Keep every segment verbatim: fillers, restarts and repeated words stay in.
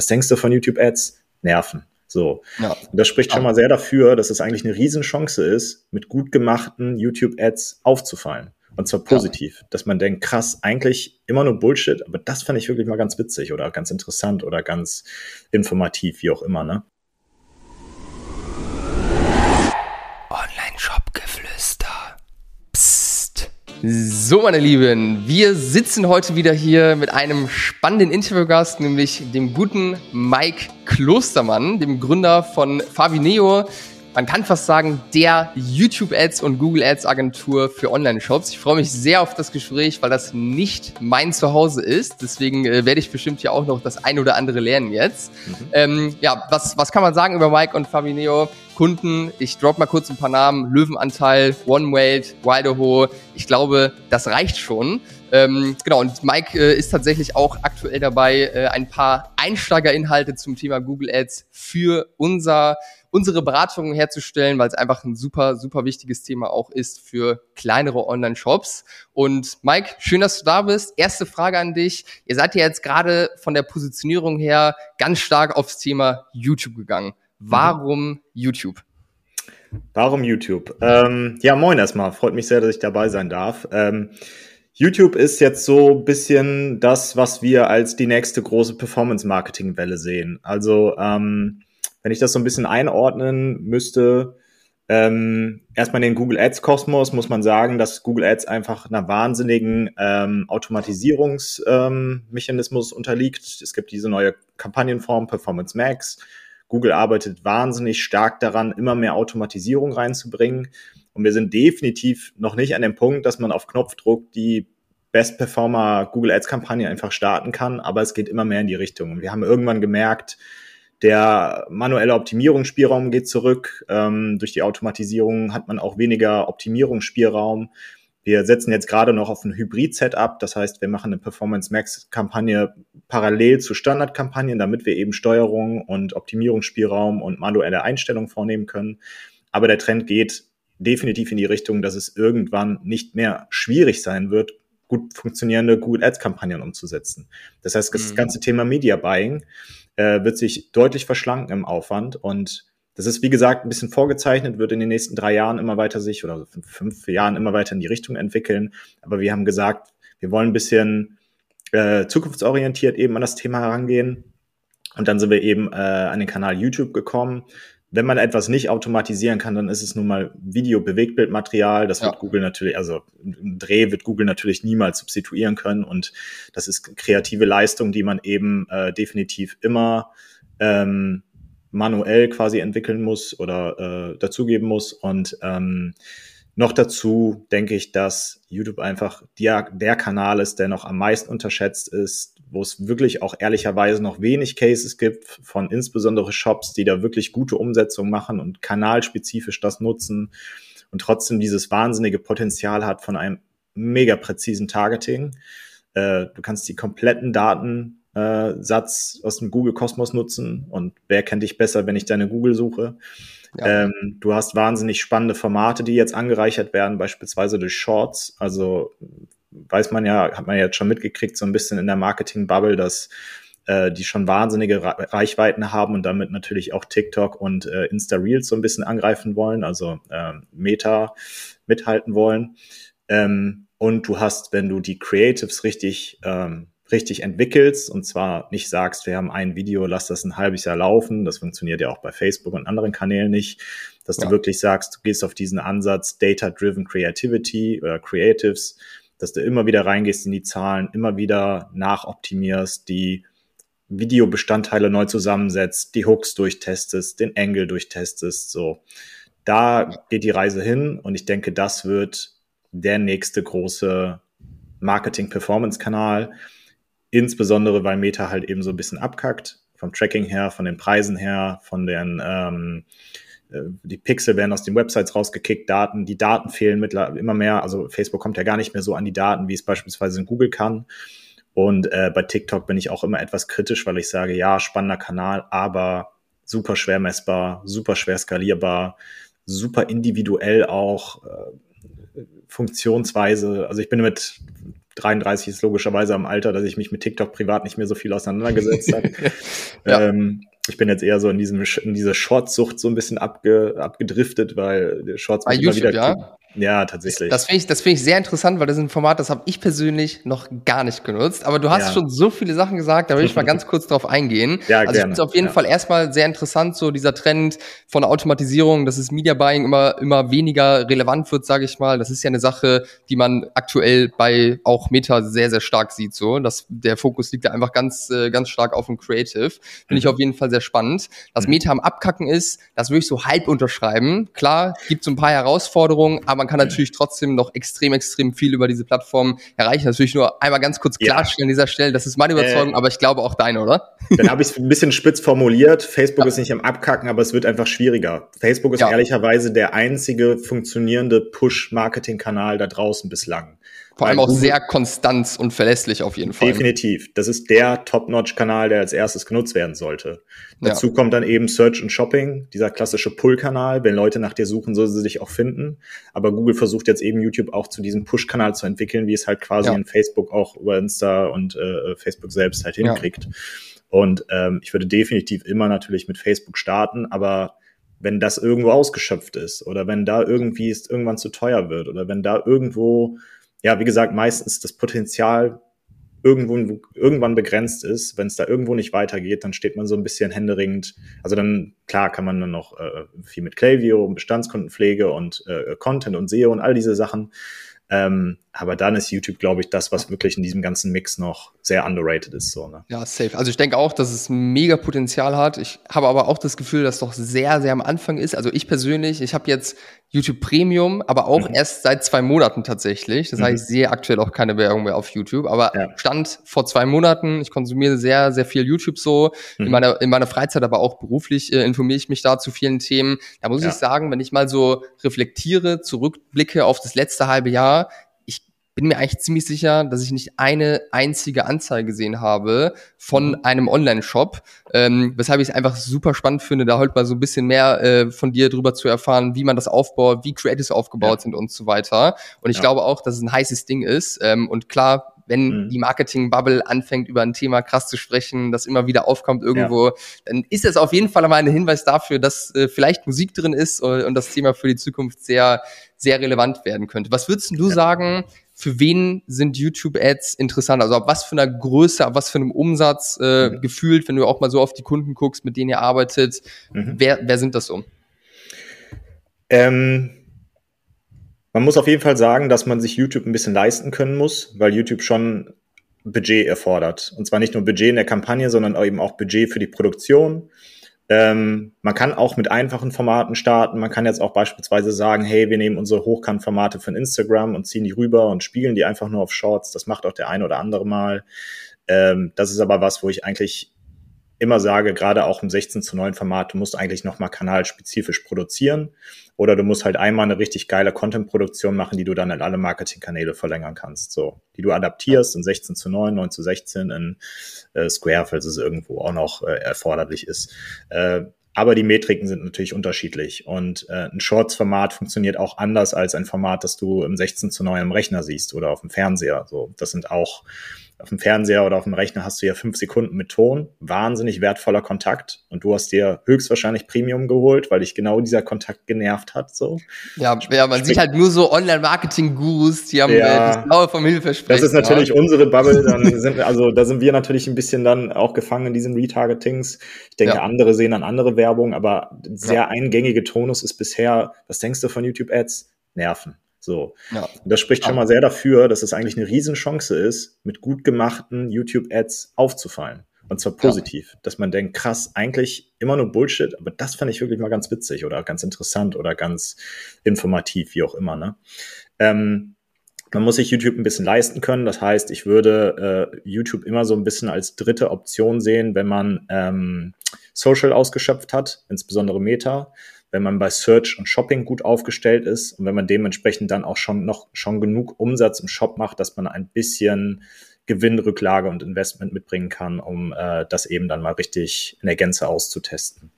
Was denkst du von YouTube Ads? Nerven. So. Ja. Und das spricht schon mal sehr dafür, dass es eigentlich eine Riesenchance ist, mit gut gemachten YouTube Ads aufzufallen. Und zwar positiv, ja. Dass man denkt, krass, eigentlich immer nur Bullshit, aber das fand ich wirklich mal ganz witzig oder ganz interessant oder ganz informativ, wie auch immer, ne? Online-Shop-Geflüster. Psst. So, meine Lieben, wir sitzen heute wieder hier mit einem spannenden Interviewgast, nämlich dem guten Mike Klostermann, dem Gründer von Favineo. Man kann fast sagen, der YouTube-Ads- und Google-Ads-Agentur für Online-Shops. Ich freue mich sehr auf das Gespräch, weil das nicht mein Zuhause ist. Deswegen äh, werde ich bestimmt ja auch noch das ein oder andere lernen jetzt. Mhm. Ähm, ja, was, was kann man sagen über Mike und Favineo? Kunden, ich drop mal kurz ein paar Namen, Löwenanteil, OneWelt, WideHo. Ich glaube, das reicht schon. Ähm, genau, und Mike äh, ist tatsächlich auch aktuell dabei, äh, ein paar Einsteigerinhalte zum Thema Google Ads für unser unsere Beratungen herzustellen, weil es einfach ein super, super wichtiges Thema auch ist für kleinere Online-Shops. Und Mike, schön, dass du da bist. Erste Frage an dich. Ihr seid ja jetzt gerade von der Positionierung her ganz stark aufs Thema YouTube gegangen. Warum mhm. YouTube? Warum YouTube? Ähm, ja, moin erstmal. Freut mich sehr, dass ich dabei sein darf. Ähm, YouTube ist jetzt so ein bisschen das, was wir als die nächste große Performance-Marketing-Welle sehen. Also, ähm, wenn ich das so ein bisschen einordnen müsste, ähm, erstmal in den Google Ads-Kosmos muss man sagen, dass Google Ads einfach einer wahnsinnigen ähm, Automatisierungsmechanismus ähm, unterliegt. Es gibt diese neue Kampagnenform Performance Max. Google arbeitet wahnsinnig stark daran, immer mehr Automatisierung reinzubringen. Und wir sind definitiv noch nicht an dem Punkt, dass man auf Knopfdruck die Best-Performer Google Ads-Kampagne einfach starten kann, aber es geht immer mehr in die Richtung. Und wir haben irgendwann gemerkt, der manuelle Optimierungsspielraum geht zurück. Ähm, durch die Automatisierung hat man auch weniger Optimierungsspielraum. Wir setzen jetzt gerade noch auf ein Hybrid-Setup. Das heißt, wir machen eine Performance-Max-Kampagne parallel zu Standardkampagnen, damit wir eben Steuerung und Optimierungsspielraum und manuelle Einstellungen vornehmen können. Aber der Trend geht definitiv in die Richtung, dass es irgendwann nicht mehr schwierig sein wird, gut funktionierende Google Ads-Kampagnen umzusetzen. Das heißt, das ganze Thema Media Buying äh, wird sich deutlich verschlanken im Aufwand. Und das ist, wie gesagt, ein bisschen vorgezeichnet, wird in den nächsten drei Jahren immer weiter sich oder fünf, fünf Jahren immer weiter in die Richtung entwickeln. Aber wir haben gesagt, wir wollen ein bisschen äh, zukunftsorientiert eben an das Thema herangehen. Und dann sind wir eben äh, an den Kanal YouTube gekommen. Wenn man etwas nicht automatisieren kann, dann ist es nun mal Video-Bewegtbildmaterial. Das wird ja. Google natürlich, also im Dreh wird Google natürlich niemals substituieren können. Und das ist kreative Leistung, die man eben äh, definitiv immer ähm, manuell quasi entwickeln muss oder äh, dazugeben muss. Und ähm, noch dazu denke ich, dass YouTube einfach der, der Kanal ist, der noch am meisten unterschätzt ist, wo es wirklich auch ehrlicherweise noch wenig Cases gibt von insbesondere Shops, die da wirklich gute Umsetzung machen und kanalspezifisch das nutzen und trotzdem dieses wahnsinnige Potenzial hat von einem mega präzisen Targeting. Äh, du kannst die kompletten Datensatz aus dem Google-Kosmos nutzen und wer kennt dich besser, wenn ich deine Google-Suche? Ja. Ähm, du hast wahnsinnig spannende Formate, die jetzt angereichert werden, beispielsweise durch Shorts, also weiß man ja, hat man ja jetzt schon mitgekriegt, so ein bisschen in der Marketing-Bubble, dass äh, die schon wahnsinnige Ra- Reichweiten haben und damit natürlich auch TikTok und äh, Insta-Reels so ein bisschen angreifen wollen, also äh, Meta mithalten wollen. Ähm, und du hast, wenn du die Creatives richtig ähm, richtig entwickelst und zwar nicht sagst, wir haben ein Video, lass das ein halbes Jahr laufen, das funktioniert ja auch bei Facebook und anderen Kanälen nicht, dass ja. du wirklich sagst, du gehst auf diesen Ansatz Data-Driven Creativity oder Creatives, dass du immer wieder reingehst in die Zahlen, immer wieder nachoptimierst, die Videobestandteile neu zusammensetzt, die Hooks durchtestest, den Angle durchtestest, so. Da geht die Reise hin und ich denke, das wird der nächste große Marketing-Performance-Kanal, insbesondere weil Meta halt eben so ein bisschen abkackt, vom Tracking her, von den Preisen her, von den ähm, die Pixel werden aus den Websites rausgekickt, Daten, die Daten fehlen mittlerweile immer mehr, also Facebook kommt ja gar nicht mehr so an die Daten, wie es beispielsweise in Google kann und äh, bei TikTok bin ich auch immer etwas kritisch, weil ich sage, ja, spannender Kanal, aber super schwer messbar, super schwer skalierbar, super individuell auch, äh, funktionsweise, also ich bin mit dreiunddreißig ist logischerweise am Alter, dass ich mich mit TikTok privat nicht mehr so viel auseinandergesetzt habe. Ja. Ähm, ich bin jetzt eher so in diesem in dieser Shorts-Sucht so ein bisschen abge, abgedriftet, weil Shorts bei YouTube wieder, ja. Ja, tatsächlich. Das finde ich, das finde ich sehr interessant, weil das ist ein Format, das habe ich persönlich noch gar nicht genutzt. Aber du hast ja. schon so viele Sachen gesagt, da will ich mal ganz kurz drauf eingehen. Ja, also ich finde es auf jeden ja. Fall erstmal sehr interessant, so dieser Trend von Automatisierung, dass es Media Buying immer, immer weniger relevant wird, sage ich mal. Das ist ja eine Sache, die man aktuell bei auch Meta sehr, sehr stark sieht. So, dass der Fokus liegt da einfach ganz, ganz stark auf dem Creative. Finde ich auf jeden Fall sehr spannend. Dass Meta am Abkacken ist, das würde ich so halb unterschreiben. Klar, gibt es ein paar Herausforderungen, aber man kann natürlich trotzdem noch extrem, extrem viel über diese Plattform erreichen. Natürlich nur einmal ganz kurz klarstellen ja. an dieser Stelle, das ist meine Überzeugung, äh, aber ich glaube auch deine, oder? Dann habe ich es ein bisschen spitz formuliert. Facebook ja. ist nicht am Abkacken, aber es wird einfach schwieriger. Facebook ist ja. ehrlicherweise der einzige funktionierende Push-Marketing-Kanal da draußen bislang. Vor allem auch sehr konstant und verlässlich auf jeden Fall. Definitiv. Das ist der Top-Notch-Kanal, der als erstes genutzt werden sollte. Ja. Dazu kommt dann eben Search und Shopping, dieser klassische Pull-Kanal. Wenn Leute nach dir suchen, sollen sie dich auch finden. Aber Google versucht jetzt eben YouTube auch zu diesem Push-Kanal zu entwickeln, wie es halt quasi ja. in Facebook auch über Insta und äh, Facebook selbst halt hinkriegt. Ja. Und ähm, ich würde definitiv immer natürlich mit Facebook starten, aber wenn das irgendwo ausgeschöpft ist oder wenn da irgendwie es irgendwann zu teuer wird oder wenn da irgendwo... Ja, wie gesagt, meistens das Potenzial irgendwo, irgendwann begrenzt ist. Wenn es da irgendwo nicht weitergeht, dann steht man so ein bisschen händeringend. Also dann, klar, kann man dann noch äh, viel mit Klaviyo, Bestandskundenpflege und äh, Content und S E O und all diese Sachen. Ähm, aber dann ist YouTube, glaube ich, das, was wirklich in diesem ganzen Mix noch sehr underrated ist. So, ne? Ja, safe. Also ich denke auch, dass es mega Potenzial hat. Ich habe aber auch das Gefühl, dass es doch sehr, sehr am Anfang ist. Also ich persönlich, ich habe jetzt YouTube Premium, aber auch mhm. erst seit zwei Monaten tatsächlich. Das mhm. heißt, ich sehe aktuell auch keine Werbung mehr auf YouTube. Aber ja. Stand vor zwei Monaten, ich konsumiere sehr, sehr viel YouTube so. Mhm. In meiner, in meiner Freizeit, aber auch beruflich äh, informiere ich mich da zu vielen Themen. Da muss ja. ich sagen, wenn ich mal so reflektiere, zurückblicke auf das letzte halbe Jahr, bin mir eigentlich ziemlich sicher, dass ich nicht eine einzige Anzeige gesehen habe von einem Online-Shop, ähm, weshalb ich es einfach super spannend finde, da heute mal so ein bisschen mehr äh, von dir drüber zu erfahren, wie man das aufbaut, wie Creatives aufgebaut ja. sind und so weiter. Und ich ja. glaube auch, dass es ein heißes Ding ist. Ähm, und klar, wenn mhm. die Marketing-Bubble anfängt, über ein Thema krass zu sprechen, das immer wieder aufkommt irgendwo, ja. dann ist es auf jeden Fall mal ein Hinweis dafür, dass äh, vielleicht Musik drin ist und, und das Thema für die Zukunft sehr, sehr relevant werden könnte. Was würdest du ja. sagen, für wen sind YouTube-Ads interessant? Also ab was für einer Größe, ab was für einem Umsatz äh, mhm. gefühlt, wenn du auch mal so auf die Kunden guckst, mit denen ihr arbeitet, mhm. wer, wer sind das so? Ähm, man muss auf jeden Fall sagen, dass man sich YouTube ein bisschen leisten können muss, weil YouTube schon Budget erfordert. Und zwar nicht nur Budget in der Kampagne, sondern eben auch Budget für die Produktion. Ähm, man kann auch mit einfachen Formaten starten. Man kann jetzt auch beispielsweise sagen, hey, wir nehmen unsere Hochkant-Formate von Instagram und ziehen die rüber und spiegeln die einfach nur auf Shorts. Das macht auch der eine oder andere mal. Ähm, das ist aber was, wo ich eigentlich immer sage, gerade auch im sechzehn zu neun Format, du musst eigentlich nochmal kanalspezifisch produzieren oder du musst halt einmal eine richtig geile Content-Produktion machen, die du dann in alle Marketingkanäle verlängern kannst, so, die du adaptierst in sechzehn zu neun, neun zu sechzehn, in äh, Square, falls es irgendwo auch noch äh, erforderlich ist. Äh, aber die Metriken sind natürlich unterschiedlich und äh, ein Shorts-Format funktioniert auch anders als ein Format, das du im sechzehn zu neun im Rechner siehst oder auf dem Fernseher. So, das sind auch auf dem Fernseher oder auf dem Rechner hast du ja fünf Sekunden mit Ton. Wahnsinnig wertvoller Kontakt. Und du hast dir höchstwahrscheinlich Premium geholt, weil dich genau dieser Kontakt genervt hat. So. Ja, ja, man Sprich- sieht halt nur so Online-Marketing-Gurus, die haben ja, äh, das Blaue vom Hilfeversprechen. Das ist natürlich ja. unsere Bubble. Dann sind, also, da sind wir natürlich ein bisschen dann auch gefangen in diesen Retargetings. Ich denke, ja. andere sehen dann andere Werbung, aber sehr ja. eingängige Tonus ist bisher, was denkst du von YouTube-Ads? Nerven. So, ja. Und das spricht schon mal sehr dafür, dass es eigentlich eine Riesenchance ist, mit gut gemachten YouTube-Ads aufzufallen. Und zwar positiv, ja. dass man denkt, krass, eigentlich immer nur Bullshit, aber das fand ich wirklich mal ganz witzig oder ganz interessant oder ganz informativ, wie auch immer. Ne? Ähm, man muss sich YouTube ein bisschen leisten können. Das heißt, ich würde äh, YouTube immer so ein bisschen als dritte Option sehen, wenn man ähm, Social ausgeschöpft hat, insbesondere Meta, wenn man bei Search und Shopping gut aufgestellt ist und wenn man dementsprechend dann auch schon noch schon genug Umsatz im Shop macht, dass man ein bisschen Gewinnrücklage und Investment mitbringen kann, um äh, das eben dann mal richtig in der Gänze auszutesten.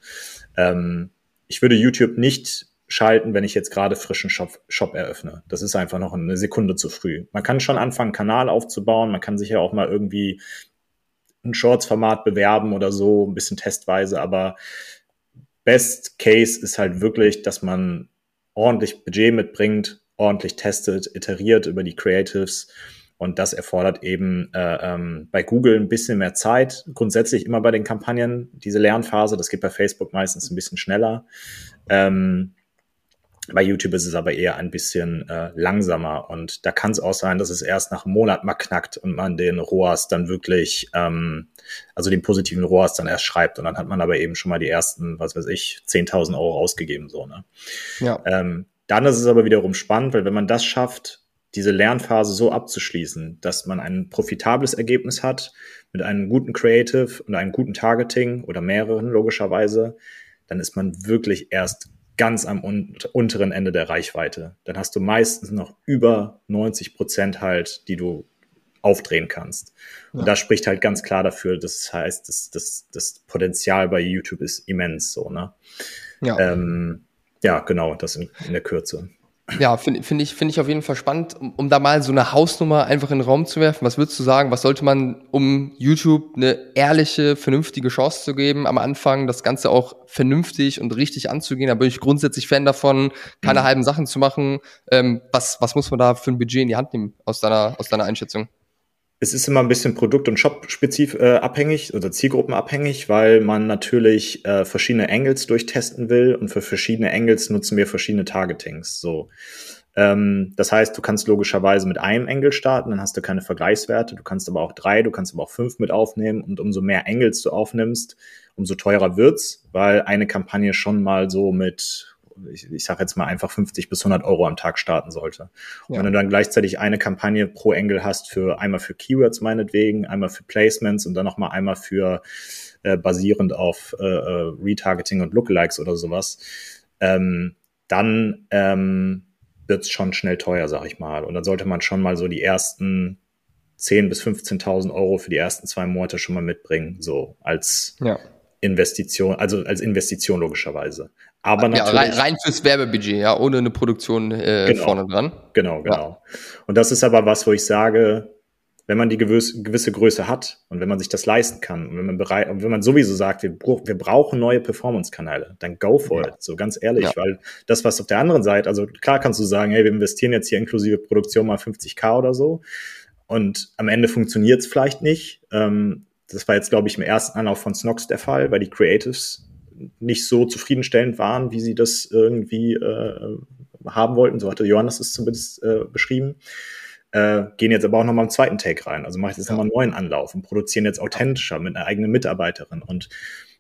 Ähm, ich würde YouTube nicht schalten, wenn ich jetzt gerade frischen Shop, Shop eröffne. Das ist einfach noch eine Sekunde zu früh. Man kann schon anfangen, Kanal aufzubauen. Man kann sich ja auch mal irgendwie ein Shorts-Format bewerben oder so, ein bisschen testweise. Aber Best Case ist halt wirklich, dass man ordentlich Budget mitbringt, ordentlich testet, iteriert über die Creatives. Und das erfordert eben äh, ähm, bei Google ein bisschen mehr Zeit. Grundsätzlich immer bei den Kampagnen diese Lernphase. Das geht bei Facebook meistens ein bisschen schneller. Ähm, bei YouTube ist es aber eher ein bisschen äh, langsamer. Und da kann es auch sein, dass es erst nach einem Monat mal knackt und man den R O A S dann wirklich, ähm, also den positiven R O A S dann erst schreibt. Und dann hat man aber eben schon mal die ersten, was weiß ich, zehntausend Euro ausgegeben. So, ne? Ja. Ähm, dann ist es aber wiederum spannend, weil wenn man das schafft, diese Lernphase so abzuschließen, dass man ein profitables Ergebnis hat mit einem guten Creative und einem guten Targeting oder mehreren logischerweise, dann ist man wirklich erst ganz am unteren Ende der Reichweite. Dann hast du meistens noch über neunzig Prozent halt, die du aufdrehen kannst. Ja. Und das spricht halt ganz klar dafür, das heißt, das, das, das Potenzial bei YouTube ist immens so, ne? Ja, ähm, ja genau, das in, in der Kürze. Ja, finde find ich, find ich auf jeden Fall spannend, um, um da mal so eine Hausnummer einfach in den Raum zu werfen. Was würdest du sagen, was sollte man, um YouTube eine ehrliche, vernünftige Chance zu geben, am Anfang das Ganze auch vernünftig und richtig anzugehen? Da bin ich grundsätzlich Fan davon, keine mhm. halben Sachen zu machen. Ähm, was, was muss man da für ein Budget in die Hand nehmen, aus deiner, aus deiner Einschätzung? Es ist immer ein bisschen Produkt- und Shop-spezifisch äh, abhängig oder zielgruppenabhängig, weil man natürlich äh, verschiedene Angles durchtesten will und für verschiedene Angles nutzen wir verschiedene Targetings. So, ähm, das heißt, du kannst logischerweise mit einem Angle starten, dann hast du keine Vergleichswerte, du kannst aber auch drei, du kannst aber auch fünf mit aufnehmen und umso mehr Angles du aufnimmst, umso teurer wird's, weil eine Kampagne schon mal so mit Ich, ich sage jetzt mal einfach fünfzig bis hundert Euro am Tag starten sollte. Und ja. wenn du dann gleichzeitig eine Kampagne pro Engel hast, für einmal für Keywords meinetwegen, einmal für Placements und dann nochmal einmal für äh, basierend auf äh, Retargeting und Lookalikes oder sowas, ähm, dann ähm, wird es schon schnell teuer, sag ich mal. Und dann sollte man schon mal so die ersten zehntausend bis fünfzehntausend Euro für die ersten zwei Monate schon mal mitbringen, so als ja. Investition, also als Investition logischerweise. Aber ja, natürlich, rein, rein fürs Werbebudget, ja, ohne eine Produktion äh, genau, vorne dran. Genau, genau. Ja. Und das ist aber was, wo ich sage, wenn man die gewisse, gewisse Größe hat und wenn man sich das leisten kann und wenn man bereit, und wenn man sowieso sagt, wir, wir brauchen neue Performance-Kanäle, dann go for ja. it, so ganz ehrlich, ja. weil das, was auf der anderen Seite, also klar kannst du sagen, hey, wir investieren jetzt hier inklusive Produktion mal fünfzigtausend oder so und am Ende funktioniert es vielleicht nicht. Ähm, das war jetzt, glaube ich, im ersten Anlauf von Snox der Fall, weil die Creatives nicht so zufriedenstellend waren, wie sie das irgendwie äh, haben wollten. So hatte Johannes es zumindest äh, beschrieben. Äh, gehen jetzt aber auch nochmal im zweiten Take rein. Also mache ich jetzt ja. nochmal einen neuen Anlauf und produzieren jetzt authentischer mit einer eigenen Mitarbeiterin. Und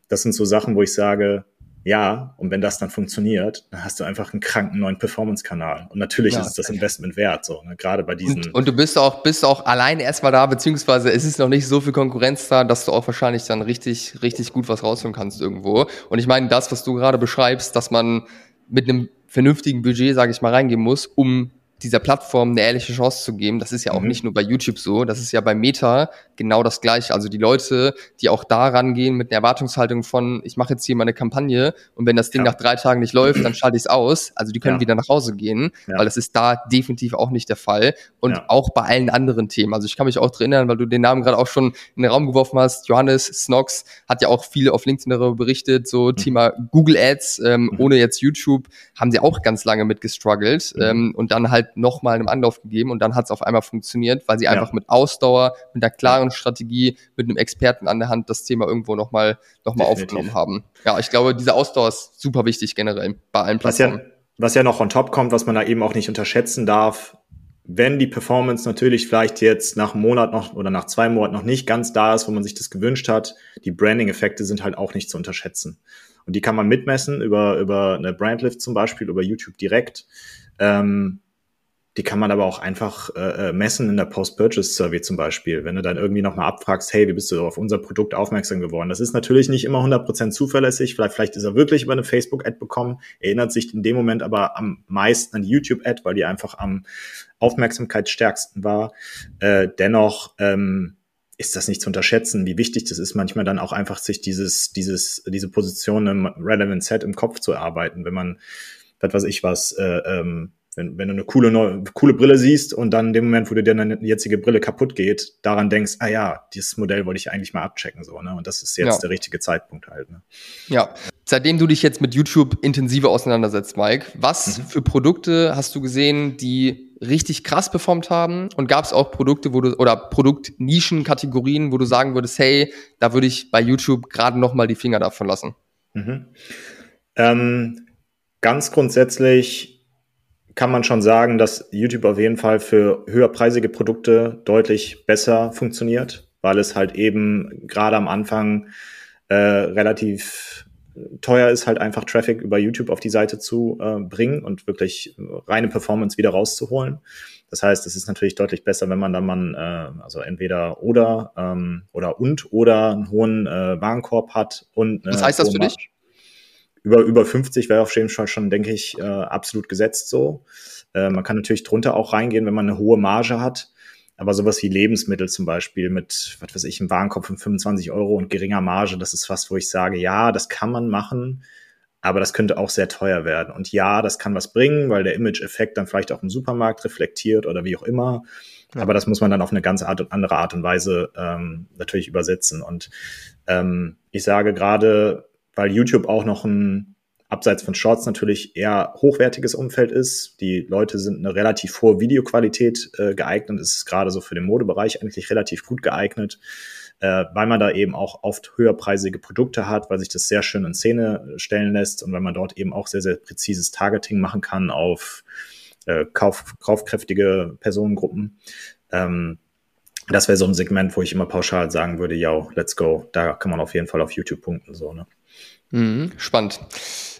das sind so Sachen, wo ich sage, ja, und wenn das dann funktioniert, dann hast du einfach einen kranken neuen Performance-Kanal. Und natürlich ja, ist das Investment wert, so, ne? Gerade bei diesen. Und, und du bist auch, bist auch alleine erstmal da, beziehungsweise es ist noch nicht so viel Konkurrenz da, dass du auch wahrscheinlich dann richtig, richtig gut was rausholen kannst irgendwo. Und ich meine, das, was du gerade beschreibst, dass man mit einem vernünftigen Budget, sage ich mal, reingehen muss, um dieser Plattform eine ehrliche Chance zu geben, das ist ja auch mhm. nicht nur bei YouTube so, das ist ja bei Meta genau das Gleiche. Also die Leute, die auch da rangehen mit einer Erwartungshaltung von, ich mache jetzt hier meine Kampagne und wenn das Ding ja. nach drei Tagen nicht läuft, dann schalte ich es aus. Also die können ja. wieder nach Hause gehen, ja. weil das ist da definitiv auch nicht der Fall und ja. auch bei allen anderen Themen. Also ich kann mich auch daran erinnern, weil du den Namen gerade auch schon in den Raum geworfen hast, Johannes Snox hat ja auch viel auf LinkedIn darüber berichtet, so mhm. Thema Google Ads, ähm, mhm. ohne jetzt YouTube, haben sie auch ganz lange mit gestruggelt mhm. ähm, und dann halt nochmal einem Anlauf gegeben und dann hat es auf einmal funktioniert, weil sie einfach ja. mit Ausdauer, mit einer klaren Strategie, mit einem Experten an der Hand das Thema irgendwo nochmal noch mal aufgenommen haben. Ja, ich glaube, diese Ausdauer ist super wichtig generell bei allen Plattformen. Was ja, was ja noch on top kommt, was man da eben auch nicht unterschätzen darf, wenn die Performance natürlich vielleicht jetzt nach einem Monat noch oder nach zwei Monaten noch nicht ganz da ist, wo man sich das gewünscht hat, die Branding-Effekte sind halt auch nicht zu unterschätzen. Und die kann man mitmessen über, über eine Brandlift zum Beispiel, über YouTube direkt. Ähm, Die kann man aber auch einfach äh, messen in der Post-Purchase-Survey zum Beispiel. Wenn du dann irgendwie nochmal abfragst, hey, wie bist du auf unser Produkt aufmerksam geworden? Das ist natürlich nicht immer hundert Prozent zuverlässig. Vielleicht, vielleicht ist er wirklich über eine Facebook-Ad bekommen, erinnert sich in dem Moment aber am meisten an die YouTube-Ad, weil die einfach am aufmerksamkeitsstärksten war. Äh, dennoch ähm, ist das nicht zu unterschätzen, wie wichtig das ist, manchmal dann auch einfach sich dieses dieses diese Position im Relevant Set im Kopf zu erarbeiten, wenn man was weiß ich was, äh, ähm, wenn, wenn du eine coole neue, coole Brille siehst und dann in dem Moment, wo dir deine jetzige Brille kaputt geht, daran denkst, ah ja, dieses Modell wollte ich eigentlich mal abchecken, so, ne? Und das ist jetzt ja. der richtige Zeitpunkt halt, ne? Ja. Seitdem du dich jetzt mit YouTube intensiver auseinandersetzt, Mike, was mhm. für Produkte hast du gesehen, die richtig krass performt haben? Und gab es auch Produkte, wo du, oder Produktnischen, Kategorien, wo du sagen würdest, hey, da würde ich bei YouTube gerade nochmal die Finger davon lassen? Mhm. Ähm, ganz grundsätzlich kann man schon sagen, dass YouTube auf jeden Fall für höherpreisige Produkte deutlich besser funktioniert, weil es halt eben gerade am Anfang äh, relativ teuer ist, halt einfach Traffic über YouTube auf die Seite zu äh, bringen und wirklich reine Performance wieder rauszuholen. Das heißt, es ist natürlich deutlich besser, wenn man dann mal, äh, also entweder oder ähm, oder und oder einen hohen äh, Warenkorb hat. Und was heißt das für dich? Über, über fünfzig wäre auf jeden Fall schon, denke ich, äh, absolut gesetzt so. Äh, man kann natürlich drunter auch reingehen, wenn man eine hohe Marge hat. Aber sowas wie Lebensmittel zum Beispiel mit, was weiß ich, einem Warenkorb von fünfundzwanzig Euro und geringer Marge, das ist was, wo ich sage, ja, das kann man machen, aber das könnte auch sehr teuer werden. Und ja, das kann was bringen, weil der Image-Effekt dann vielleicht auch im Supermarkt reflektiert oder wie auch immer. Ja. Aber das muss man dann auf eine ganz Art und andere Art und Weise ähm, natürlich übersetzen. Und ähm, ich sage gerade, weil YouTube auch noch ein, abseits von Shorts natürlich eher hochwertiges Umfeld ist. Die Leute sind eine relativ hohe Videoqualität äh, geeignet. Es ist gerade so für den Modebereich eigentlich relativ gut geeignet, äh, weil man da eben auch oft höherpreisige Produkte hat, weil sich das sehr schön in Szene stellen lässt und weil man dort eben auch sehr, sehr präzises Targeting machen kann auf äh, kauf, kaufkräftige Personengruppen. Ähm, das wäre so ein Segment, wo ich immer pauschal sagen würde, ja, let's go. Da kann man auf jeden Fall auf YouTube punkten, so, ne? Mhm, spannend.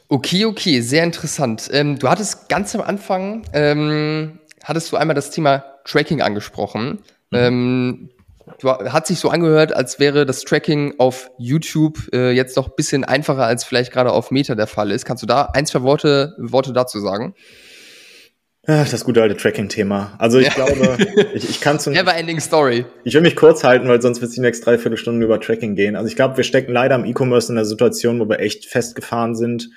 Okay, okay, sehr interessant. Ähm, du hattest ganz am Anfang, ähm, hattest du einmal das Thema Tracking angesprochen. Mhm. Ähm, du, hat sich so angehört, als wäre das Tracking auf YouTube äh, jetzt noch ein bisschen einfacher, als vielleicht gerade auf Meta der Fall ist. Kannst du da ein, zwei Worte, Worte dazu sagen? Ach, das gute alte Tracking-Thema. Also ich ja. glaube, ich, ich kann es... Never-ending Story. Ich will mich kurz halten, weil sonst wird es die nächsten dreiviertel Stunden über Tracking gehen. Also ich glaube, wir stecken leider im E-Commerce in einer Situation, wo wir echt festgefahren sind,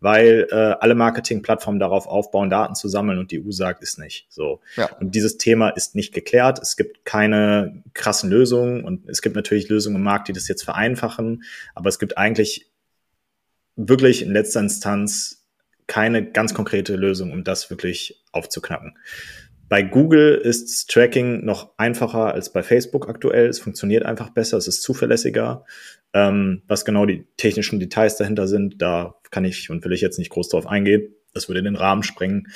weil äh, alle Marketing-Plattformen darauf aufbauen, Daten zu sammeln und die E U sagt, ist nicht so. Ja. Und dieses Thema ist nicht geklärt. Es gibt keine krassen Lösungen und es gibt natürlich Lösungen im Markt, die das jetzt vereinfachen, aber es gibt eigentlich wirklich in letzter Instanz keine ganz konkrete Lösung, um das wirklich aufzuknacken. Bei Google ist Tracking noch einfacher als bei Facebook aktuell. Es funktioniert einfach besser, es ist zuverlässiger. Ähm, was genau die technischen Details dahinter sind, da kann ich und will ich jetzt nicht groß drauf eingehen. Das würde den Rahmen sprengen.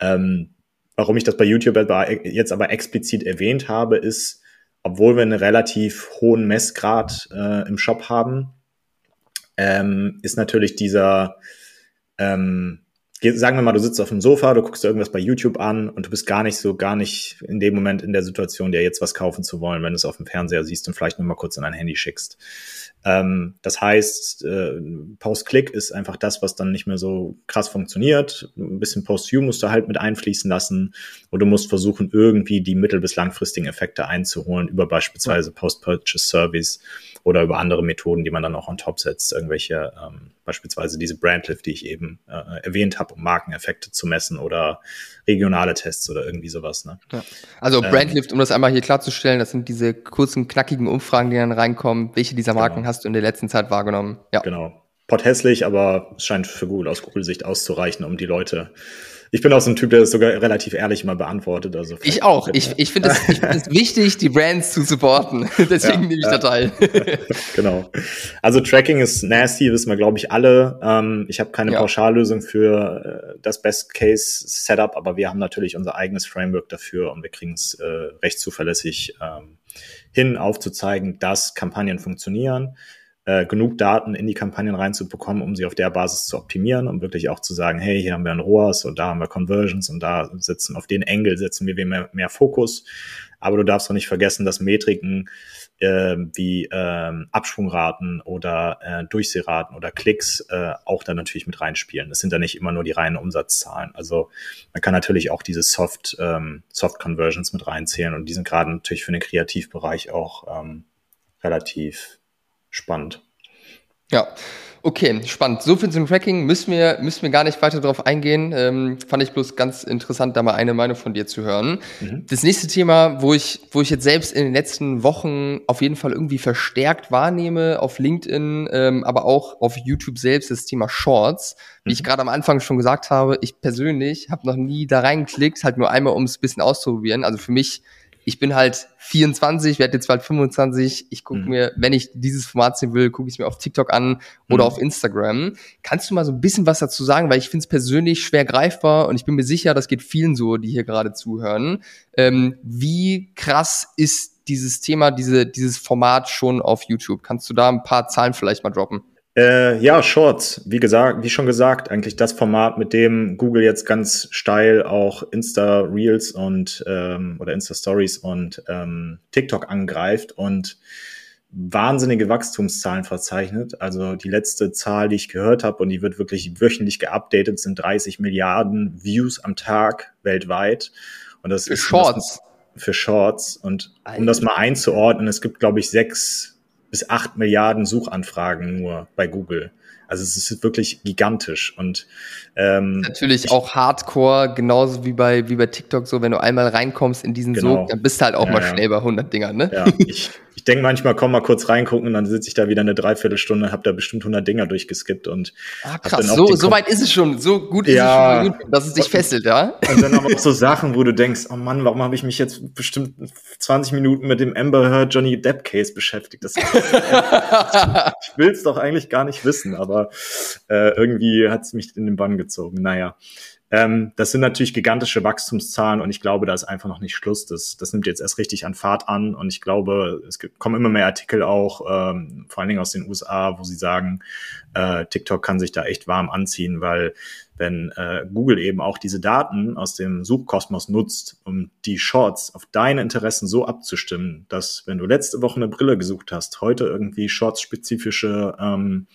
Ähm, warum ich das bei YouTube jetzt aber explizit erwähnt habe, ist, obwohl wir einen relativ hohen Messgrad äh, im Shop haben, ähm, ist natürlich dieser... Ähm, sagen wir mal, du sitzt auf dem Sofa, du guckst dir irgendwas bei YouTube an und du bist gar nicht so, gar nicht in dem Moment in der Situation, dir jetzt was kaufen zu wollen, wenn du es auf dem Fernseher siehst und vielleicht nur mal kurz in dein Handy schickst. Ähm, das heißt, äh, Post-Click ist einfach das, was dann nicht mehr so krass funktioniert. Ein bisschen Post-View musst du halt mit einfließen lassen und du musst versuchen, irgendwie die mittel- bis langfristigen Effekte einzuholen über beispielsweise Post-Purchase-Surveys oder über andere Methoden, die man dann auch on top setzt. Irgendwelche, ähm, beispielsweise diese Brandlift, die ich eben äh, erwähnt habe, um Markeneffekte zu messen oder regionale Tests oder irgendwie sowas. Ne? Ja. Also Brandlift, ähm, um das einmal hier klarzustellen, das sind diese kurzen, knackigen Umfragen, die dann reinkommen. Welche dieser Marken genau. hast du in der letzten Zeit wahrgenommen? Ja. Genau. Potthässlich, aber es scheint für Google aus Google-Sicht auszureichen, um die Leute... Ich bin auch so ein Typ, der das sogar relativ ehrlich immer beantwortet. Also ich auch. Ich, ich finde es find wichtig, die Brands zu supporten. Deswegen ja, nehme ich da teil. Genau. Also Tracking ist nasty, wissen wir, glaube ich, alle. Ähm, ich habe keine ja. Pauschallösung für äh, das Best-Case-Setup, aber wir haben natürlich unser eigenes Framework dafür und wir kriegen es äh, recht zuverlässig ähm, hin, aufzuzeigen, dass Kampagnen funktionieren. Äh, genug Daten in die Kampagnen reinzubekommen, um sie auf der Basis zu optimieren, um wirklich auch zu sagen, hey, hier haben wir ein R O A S und da haben wir Conversions und da setzen, auf den Engel setzen wir mehr, mehr Fokus. Aber du darfst auch nicht vergessen, dass Metriken äh, wie äh, Absprungraten oder äh, Durchsehraten oder Klicks äh, auch da natürlich mit reinspielen. Das sind da nicht immer nur die reinen Umsatzzahlen. Also man kann natürlich auch diese Soft, ähm, Soft Conversions mit reinzählen und die sind gerade natürlich für den Kreativbereich auch ähm, relativ spannend. Ja, Okay, spannend. So viel zum Tracking. Müssen wir, müssen wir gar nicht weiter drauf eingehen. Ähm, fand ich bloß ganz interessant, da mal eine Meinung von dir zu hören. Mhm. Das nächste Thema, wo ich, wo ich jetzt selbst in den letzten Wochen auf jeden Fall irgendwie verstärkt wahrnehme, auf LinkedIn, ähm, aber auch auf YouTube selbst, das Thema Shorts. Wie mhm. ich gerade am Anfang schon gesagt habe, ich persönlich habe noch nie da reingeklickt, halt nur einmal, um es ein bisschen auszuprobieren. Also für mich, ich bin halt vierundzwanzig, werde jetzt bald fünfundzwanzig. Ich gucke mhm. mir, wenn ich dieses Format sehen will, gucke ich es mir auf TikTok an oder mhm. auf Instagram. Kannst du mal so ein bisschen was dazu sagen? Weil ich finde es persönlich schwer greifbar und ich bin mir sicher, das geht vielen so, die hier gerade zuhören. Ähm, wie krass ist dieses Thema, diese, dieses Format schon auf YouTube? Kannst du da ein paar Zahlen vielleicht mal droppen? Äh, ja, Shorts, wie gesagt, wie schon gesagt, eigentlich das Format, mit dem Google jetzt ganz steil auch Insta-Reels und ähm, oder Insta-Stories und ähm, TikTok angreift und wahnsinnige Wachstumszahlen verzeichnet. Also die letzte Zahl, die ich gehört habe, und die wird wirklich wöchentlich geupdatet, sind dreißig Milliarden Views am Tag weltweit. Und das für ist Shorts. Das, für Shorts. Und um das mal einzuordnen, es gibt, glaube ich, sechs bis acht Milliarden Suchanfragen nur bei Google. Also es ist wirklich gigantisch. Und ähm, natürlich auch Hardcore, genauso wie bei wie bei TikTok so, wenn du einmal reinkommst in diesen genau. Sog, dann bist du halt auch ja, mal schnell ja. bei hundert Dingern, ne? Ja, ich, ich denke manchmal, komm mal kurz reingucken und dann sitze ich da wieder eine Dreiviertelstunde und habe da bestimmt hundert Dinger durchgeskippt. Und ah, krass, dann so, so weit ist es schon, so gut ist ja, es schon, dass es dich fesselt, ja? Und dann aber auch so Sachen, wo du denkst, oh Mann, warum habe ich mich jetzt bestimmt zwanzig Minuten mit dem Amber Heard Johnny Depp Case beschäftigt? Das, ich will es doch eigentlich gar nicht wissen, aber Äh, irgendwie hat es mich in den Bann gezogen. Naja, ähm, das sind natürlich gigantische Wachstumszahlen und ich glaube, da ist einfach noch nicht Schluss. Das, das nimmt jetzt erst richtig an Fahrt an und ich glaube, es gibt, kommen immer mehr Artikel auch, ähm, vor allen Dingen aus den U S A, wo sie sagen, äh, TikTok kann sich da echt warm anziehen, weil wenn äh, Google eben auch diese Daten aus dem Suchkosmos nutzt, um die Shorts auf deine Interessen so abzustimmen, dass wenn du letzte Woche eine Brille gesucht hast, heute irgendwie Shorts-spezifische ähm,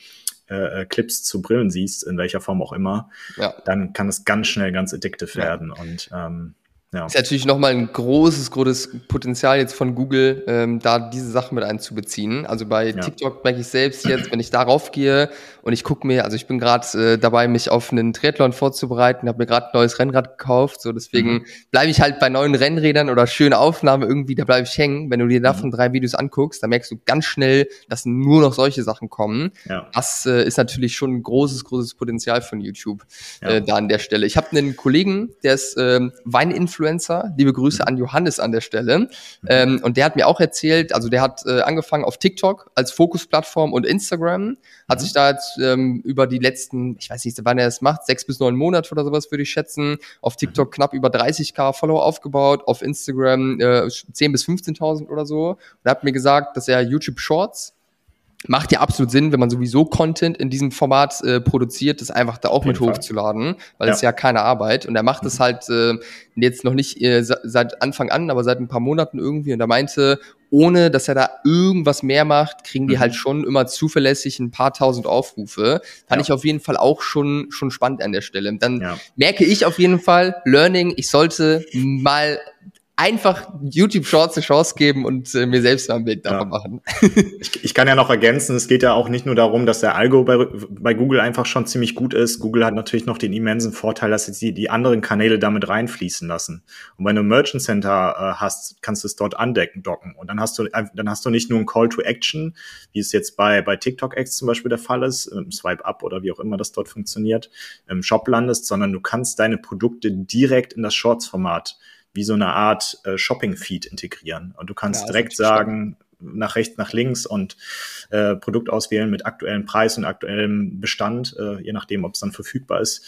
Äh, Clips zu Brillen siehst, in welcher Form auch immer, ja. dann kann es ganz schnell ganz addictive ja. werden. Und ähm, ja. Das ist natürlich nochmal ein großes, großes Potenzial jetzt von Google, ähm, da diese Sachen mit einzubeziehen. Also bei ja. TikTok merke ich selbst jetzt, wenn ich darauf gehe und ich gucke mir, also ich bin gerade äh, dabei, mich auf einen Triathlon vorzubereiten, habe mir gerade ein neues Rennrad gekauft, so deswegen mhm. bleibe ich halt bei neuen Rennrädern oder schönen Aufnahmen irgendwie, da bleibe ich hängen. Wenn du dir davon mhm. drei Videos anguckst, dann merkst du ganz schnell, dass nur noch solche Sachen kommen. Ja. Das äh, ist natürlich schon ein großes, großes Potenzial von YouTube ja. äh, da an der Stelle. Ich habe einen Kollegen, der ist äh, Weininfluencer. Influencer. Liebe Grüße mhm. an Johannes an der Stelle. Mhm. Ähm, und der hat mir auch erzählt, also der hat äh, angefangen auf TikTok als Fokusplattform und Instagram, mhm. hat sich da jetzt ähm, über die letzten, ich weiß nicht, wann er das macht, sechs bis neun Monate oder sowas würde ich schätzen, auf TikTok mhm. knapp über dreißigtausend Follower aufgebaut, auf Instagram äh, zehntausend bis fünfzehntausend oder so. Und er hat mir gesagt, dass er YouTube Shorts macht ja absolut Sinn, wenn man sowieso Content in diesem Format äh, produziert, das einfach da auch mit Fall. hochzuladen, weil es ja. ja keine Arbeit. Und er macht es mhm. halt äh, jetzt noch nicht äh, seit Anfang an, aber seit ein paar Monaten irgendwie. Und er meinte, ohne dass er da irgendwas mehr macht, kriegen die mhm. halt schon immer zuverlässig ein paar tausend Aufrufe. Fand ja. ich auf jeden Fall auch schon schon spannend an der Stelle. Dann ja. merke ich auf jeden Fall, Learning, ich sollte mal einfach YouTube-Shorts eine Chance geben und äh, mir selbst mal ein Bild davon ja. machen. ich, ich kann ja noch ergänzen, es geht ja auch nicht nur darum, dass der Algo bei, bei Google einfach schon ziemlich gut ist. Google hat natürlich noch den immensen Vorteil, dass sie die anderen Kanäle damit reinfließen lassen. Und wenn du ein Merchant Center äh, hast, kannst du es dort andecken, docken. Und dann hast du dann hast du nicht nur ein Call to Action, wie es jetzt bei bei TikTok-Ads zum Beispiel der Fall ist, ähm, Swipe Up oder wie auch immer das dort funktioniert, im Shop landest, sondern du kannst deine Produkte direkt in das Shorts-Format wie so eine Art äh, Shopping-Feed integrieren. Und du kannst ja, direkt sagen, spannend. nach rechts, nach links und äh, Produkt auswählen mit aktuellem Preis und aktuellem Bestand, äh, je nachdem, ob es dann verfügbar ist.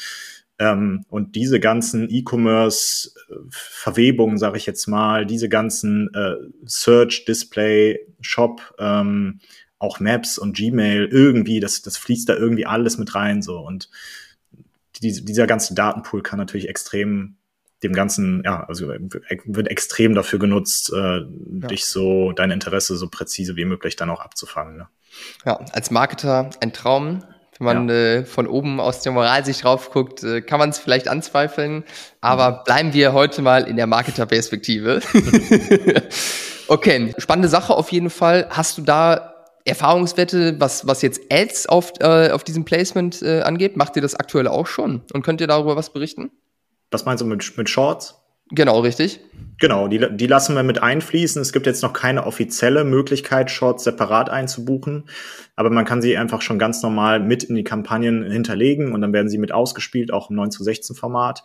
Ähm, und diese ganzen E-Commerce-Verwebungen, sage ich jetzt mal, diese ganzen äh, Search, Display, Shop, ähm, auch Maps und Gmail, irgendwie, das, das fließt da irgendwie alles mit rein. So. Und die, dieser ganze Datenpool kann natürlich extrem dem Ganzen, ja, also wird extrem dafür genutzt, äh, ja. dich so, dein Interesse so präzise wie möglich dann auch abzufangen. Ne? Ja, als Marketer ein Traum. Wenn man ja. äh, von oben aus der Moralsicht drauf guckt, äh, kann man es vielleicht anzweifeln. Aber mhm. bleiben wir heute mal in der Marketer-Perspektive. Okay, spannende Sache auf jeden Fall. Hast du da Erfahrungswerte, was, was jetzt Ads auf, äh, auf diesem Placement äh, angeht, macht ihr das aktuell auch schon? Und könnt ihr darüber was berichten? Was meinst du mit, mit Shorts? Genau, richtig. Genau, die, die lassen wir mit einfließen. Es gibt jetzt noch keine offizielle Möglichkeit, Shorts separat einzubuchen, aber man kann sie einfach schon ganz normal mit in die Kampagnen hinterlegen und dann werden sie mit ausgespielt, auch im neun zu sechzehn Format.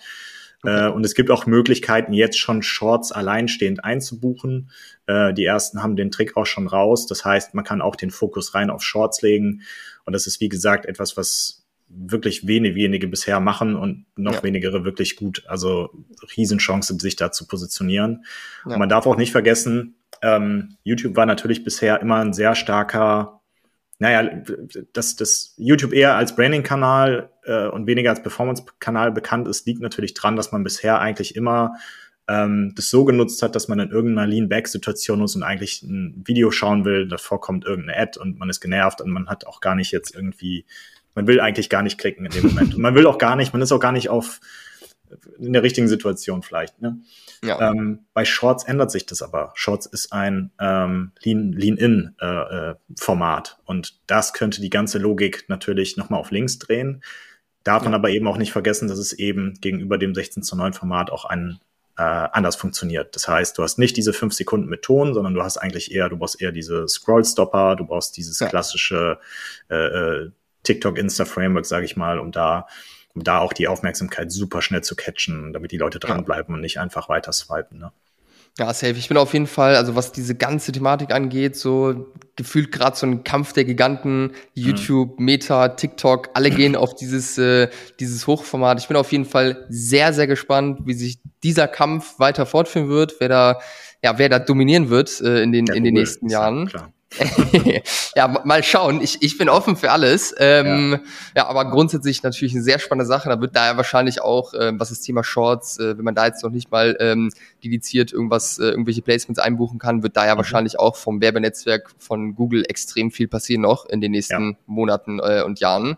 Okay. Äh, und es gibt auch Möglichkeiten, jetzt schon Shorts alleinstehend einzubuchen. Äh, die ersten haben den Trick auch schon raus. Das heißt, man kann auch den Fokus rein auf Shorts legen. Und das ist, wie gesagt, etwas, was wirklich wenige, wenige bisher machen und noch ja. wenigere wirklich gut. Also Riesenchance, sich da zu positionieren. Ja. Und man darf auch nicht vergessen, ähm, YouTube war natürlich bisher immer ein sehr starker, naja, dass das YouTube eher als Branding-Kanal äh, und weniger als Performance-Kanal bekannt ist, liegt natürlich dran, dass man bisher eigentlich immer ähm, das so genutzt hat, dass man in irgendeiner Lean-Back-Situation ist und eigentlich ein Video schauen will, davor kommt irgendeine Ad und man ist genervt und man hat auch gar nicht jetzt irgendwie Man will eigentlich gar nicht klicken in dem Moment. Und man will auch gar nicht, man ist auch gar nicht auf in der richtigen Situation vielleicht. Ne? Ja. Ähm, bei Shorts ändert sich das aber. Shorts ist ein ähm, Lean-In-Format. Äh, und das könnte die ganze Logik natürlich nochmal auf links drehen. Darf ja. man aber eben auch nicht vergessen, dass es eben gegenüber dem sechzehn zu neun Format auch ein, äh, anders funktioniert. Das heißt, du hast nicht diese fünf Sekunden mit Ton, sondern du hast eigentlich eher, du brauchst eher diese Scroll-Stopper, du brauchst dieses ja. klassische äh, TikTok-Insta-Framework, sage ich mal, um da, um da auch die Aufmerksamkeit super schnell zu catchen, damit die Leute dranbleiben ja. und nicht einfach weiter swipen. Ne? Ja, safe. Ich bin auf jeden Fall, also was diese ganze Thematik angeht, so gefühlt gerade so ein Kampf der Giganten, YouTube, mhm. Meta, TikTok, alle gehen auf dieses, äh, dieses Hochformat. Ich bin auf jeden Fall sehr, sehr gespannt, wie sich dieser Kampf weiter fortführen wird, wer da, ja, wer da dominieren wird äh, in den, ja, in den nächsten Jahren. Klar. Ja, mal schauen. Ich, ich bin offen für alles. Ähm, ja. ja, aber grundsätzlich natürlich eine sehr spannende Sache. Da wird daher wahrscheinlich auch, ähm, was das Thema Shorts, äh, wenn man da jetzt noch nicht mal ähm, dediziert irgendwas, äh, irgendwelche Placements einbuchen kann, wird daher mhm. wahrscheinlich auch vom Werbenetzwerk von Google extrem viel passieren noch in den nächsten ja. Monaten äh, und Jahren.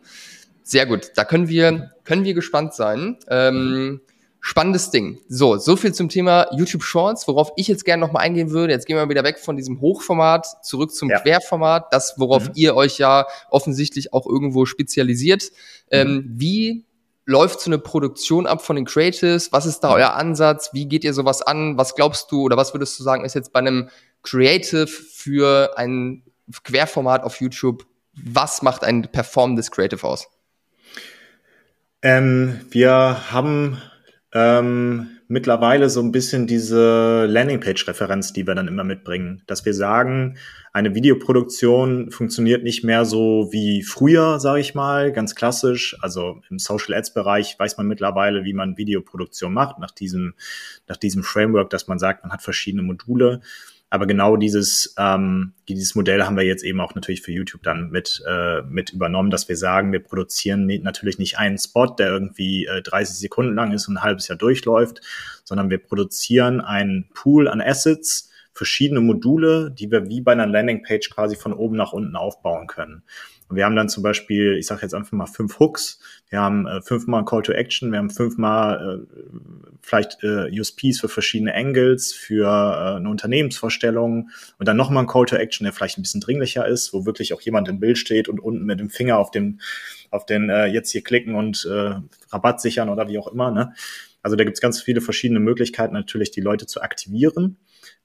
Sehr gut. Da können wir, können wir gespannt sein. Ähm, mhm. Spannendes Ding. So, so viel zum Thema YouTube Shorts, worauf ich jetzt gerne nochmal eingehen würde. Jetzt gehen wir wieder weg von diesem Hochformat, zurück zum ja. Querformat, das, worauf mhm. ihr euch ja offensichtlich auch irgendwo spezialisiert. Mhm. Ähm, wie läuft so eine Produktion ab von den Creatives? Was ist da euer Ansatz? Wie geht ihr sowas an? Was glaubst du oder was würdest du sagen, ist jetzt bei einem Creative für ein Querformat auf YouTube, was macht ein performendes Creative aus? Ähm, wir haben Ähm, mittlerweile so ein bisschen diese Landingpage-Referenz, die wir dann immer mitbringen, dass wir sagen, eine Videoproduktion funktioniert nicht mehr so wie früher, sage ich mal, ganz klassisch. Also im Social-Ads-Bereich weiß man mittlerweile, wie man Videoproduktion macht, nach diesem, nach diesem Framework, dass man sagt, man hat verschiedene Module. Aber genau dieses, ähm, dieses Modell haben wir jetzt eben auch natürlich für YouTube dann mit, äh, mit übernommen, dass wir sagen, wir produzieren ne, natürlich nicht einen Spot, der irgendwie äh, dreißig Sekunden lang ist und ein halbes Jahr durchläuft, sondern wir produzieren einen Pool an Assets, verschiedene Module, die wir wie bei einer Landingpage quasi von oben nach unten aufbauen können. Und wir haben dann zum Beispiel, ich sage jetzt einfach mal fünf Hooks, wir haben äh, fünfmal Call to Action, wir haben fünfmal äh, vielleicht äh, U S Ps für verschiedene Angles, für äh, eine Unternehmensvorstellung und dann nochmal ein Call to Action, der vielleicht ein bisschen dringlicher ist, wo wirklich auch jemand im Bild steht und unten mit dem Finger auf den, auf den äh, jetzt hier klicken und äh, Rabatt sichern oder wie auch immer. Ne? Also da gibt's ganz viele verschiedene Möglichkeiten natürlich, die Leute zu aktivieren.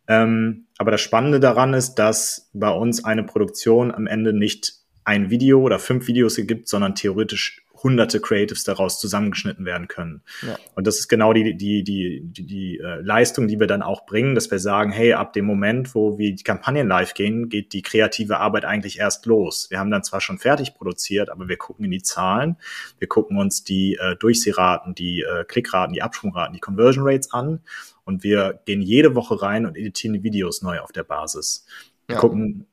Ähm, aber das Spannende daran ist, dass bei uns eine Produktion am Ende nicht ein Video oder fünf Videos gibt, sondern theoretisch hunderte Creatives daraus zusammengeschnitten werden können. Ja. Und das ist genau die, die, die, die, die äh, Leistung, die wir dann auch bringen, dass wir sagen, hey, ab dem Moment, wo wir die Kampagnen live gehen, geht die kreative Arbeit eigentlich erst los. Wir haben dann zwar schon fertig produziert, aber wir gucken in die Zahlen, wir gucken uns die äh, Durchsehraten, die äh, Klickraten, die Absprungraten, die Conversion Rates an und wir gehen jede Woche rein und editieren die Videos neu auf der Basis. Ja. Gucken,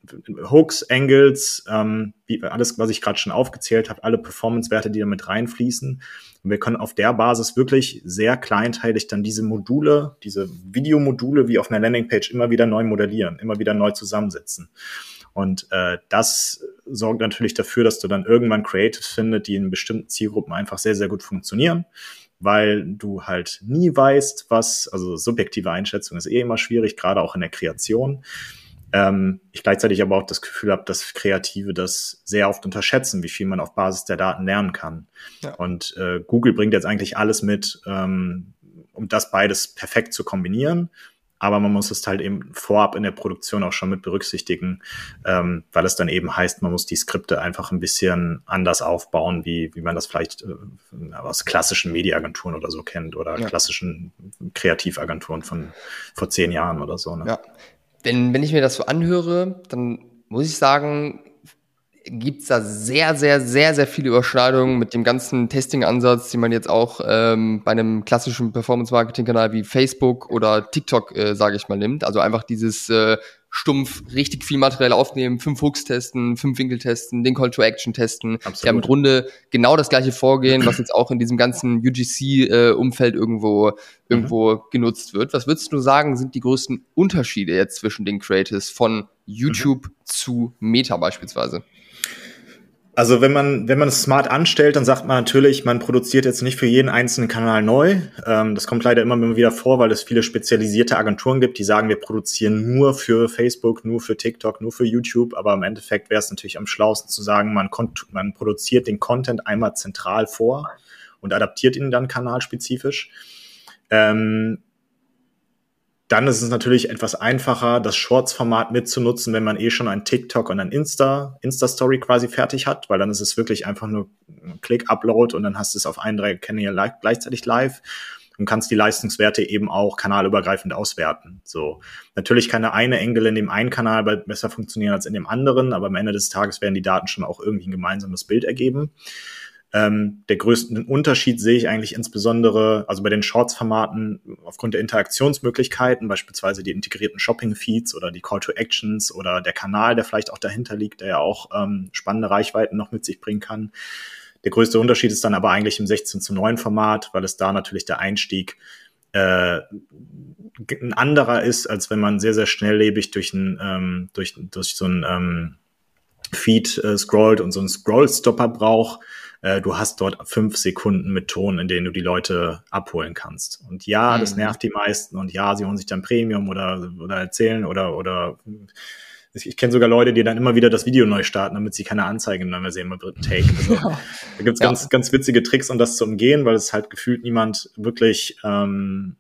Hooks, Angles, ähm, wie, alles, was ich gerade schon aufgezählt habe, alle Performance-Werte, die da mit reinfließen. Und wir können auf der Basis wirklich sehr kleinteilig dann diese Module, diese Videomodule wie auf einer Landingpage immer wieder neu modellieren, immer wieder neu zusammensetzen. Und äh, das sorgt natürlich dafür, dass du dann irgendwann Creatives findest, die in bestimmten Zielgruppen einfach sehr, sehr gut funktionieren, weil du halt nie weißt, was, also subjektive Einschätzung ist eh immer schwierig, gerade auch in der Kreation. Ähm, ich gleichzeitig aber auch das Gefühl habe, dass Kreative das sehr oft unterschätzen, wie viel man auf Basis der Daten lernen kann. Ja. Und äh, Google bringt jetzt eigentlich alles mit, ähm, um das beides perfekt zu kombinieren. Aber man muss es halt eben vorab in der Produktion auch schon mit berücksichtigen, ähm, weil es dann eben heißt, man muss die Skripte einfach ein bisschen anders aufbauen, wie wie man das vielleicht äh, aus klassischen Mediaagenturen oder so kennt oder ja. klassischen Kreativagenturen von vor zehn Jahren oder so. Ne? Ja. Wenn, wenn ich mir das so anhöre, dann muss ich sagen, gibt es da sehr, sehr, sehr, sehr viele Überschneidungen mit dem ganzen Testing-Ansatz, den man jetzt auch ähm, bei einem klassischen Performance-Marketing-Kanal wie Facebook oder TikTok, äh, sage ich mal, nimmt. Also einfach dieses äh, stumpf richtig viel Material aufnehmen, fünf Hooks testen, fünf Winkel testen, den Call-to-Action testen. Absolut. Die haben im Grunde genau das gleiche Vorgehen, was jetzt auch in diesem ganzen U G C-Umfeld äh, irgendwo, irgendwo mhm. genutzt wird. Was würdest du sagen, sind die größten Unterschiede jetzt zwischen den Creatives von YouTube mhm. zu Meta beispielsweise? Also wenn man wenn man es smart anstellt, dann sagt man natürlich, man produziert jetzt nicht für jeden einzelnen Kanal neu. Ähm, das kommt leider immer wieder vor, weil es viele spezialisierte Agenturen gibt, die sagen, wir produzieren nur für Facebook, nur für TikTok, nur für YouTube. Aber im Endeffekt wäre es natürlich am schlauesten zu sagen, man, kont- man produziert den Content einmal zentral vor und adaptiert ihn dann kanalspezifisch. Ähm, Dann ist es natürlich etwas einfacher, das Shorts-Format mitzunutzen, wenn man eh schon ein TikTok und ein Insta, Insta-Story quasi fertig hat, weil dann ist es wirklich einfach nur ein Klick-Upload und dann hast du es auf allen drei Kanälen gleichzeitig live und kannst die Leistungswerte eben auch kanalübergreifend auswerten. So. Natürlich kann der eine Engel in dem einen Kanal besser funktionieren als in dem anderen, aber am Ende des Tages werden die Daten schon auch irgendwie ein gemeinsames Bild ergeben. Ähm, der größte Unterschied sehe ich eigentlich insbesondere, also bei den Shorts-Formaten aufgrund der Interaktionsmöglichkeiten, beispielsweise die integrierten Shopping-Feeds oder die Call-to-Actions oder der Kanal, der vielleicht auch dahinter liegt, der ja auch ähm, spannende Reichweiten noch mit sich bringen kann. Der größte Unterschied ist dann aber eigentlich im sechzehn zu neun Format, weil es da natürlich der Einstieg äh, ein anderer ist, als wenn man sehr, sehr schnelllebig durch, ein, ähm, durch, durch so ein ähm, Feed äh, scrollt und so einen Scroll-Stopper braucht. Du hast dort fünf Sekunden mit Ton, in denen du die Leute abholen kannst. Und ja, mhm. das nervt die meisten. Und ja, sie holen sich dann Premium oder, oder erzählen oder, oder, ich kenne sogar Leute, die dann immer wieder das Video neu starten, damit sie keine Anzeige mehr sehen beim dritten Take. Also, ja. Da gibt's ja. ganz, ganz witzige Tricks, um das zu umgehen, weil es halt gefühlt niemand wirklich, ähm,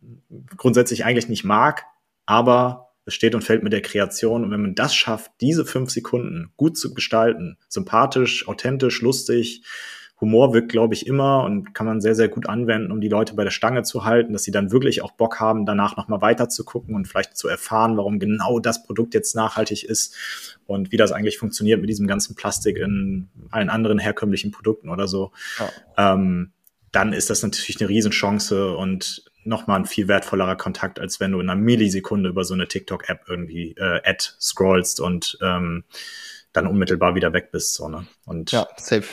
grundsätzlich eigentlich nicht mag. Aber es steht und fällt mit der Kreation. Und wenn man das schafft, diese fünf Sekunden gut zu gestalten, sympathisch, authentisch, lustig, Humor wirkt, glaube ich, immer und kann man sehr, sehr gut anwenden, um die Leute bei der Stange zu halten, dass sie dann wirklich auch Bock haben, danach nochmal weiter zu gucken und vielleicht zu erfahren, warum genau das Produkt jetzt nachhaltig ist und wie das eigentlich funktioniert mit diesem ganzen Plastik in allen anderen herkömmlichen Produkten oder so. Ja. Ähm, dann ist das natürlich eine Riesenchance und nochmal ein viel wertvollerer Kontakt, als wenn du in einer Millisekunde über so eine TikTok-App irgendwie äh, Ad scrollst und ähm, dann unmittelbar wieder weg bist. So, ne? Und, ja, safe.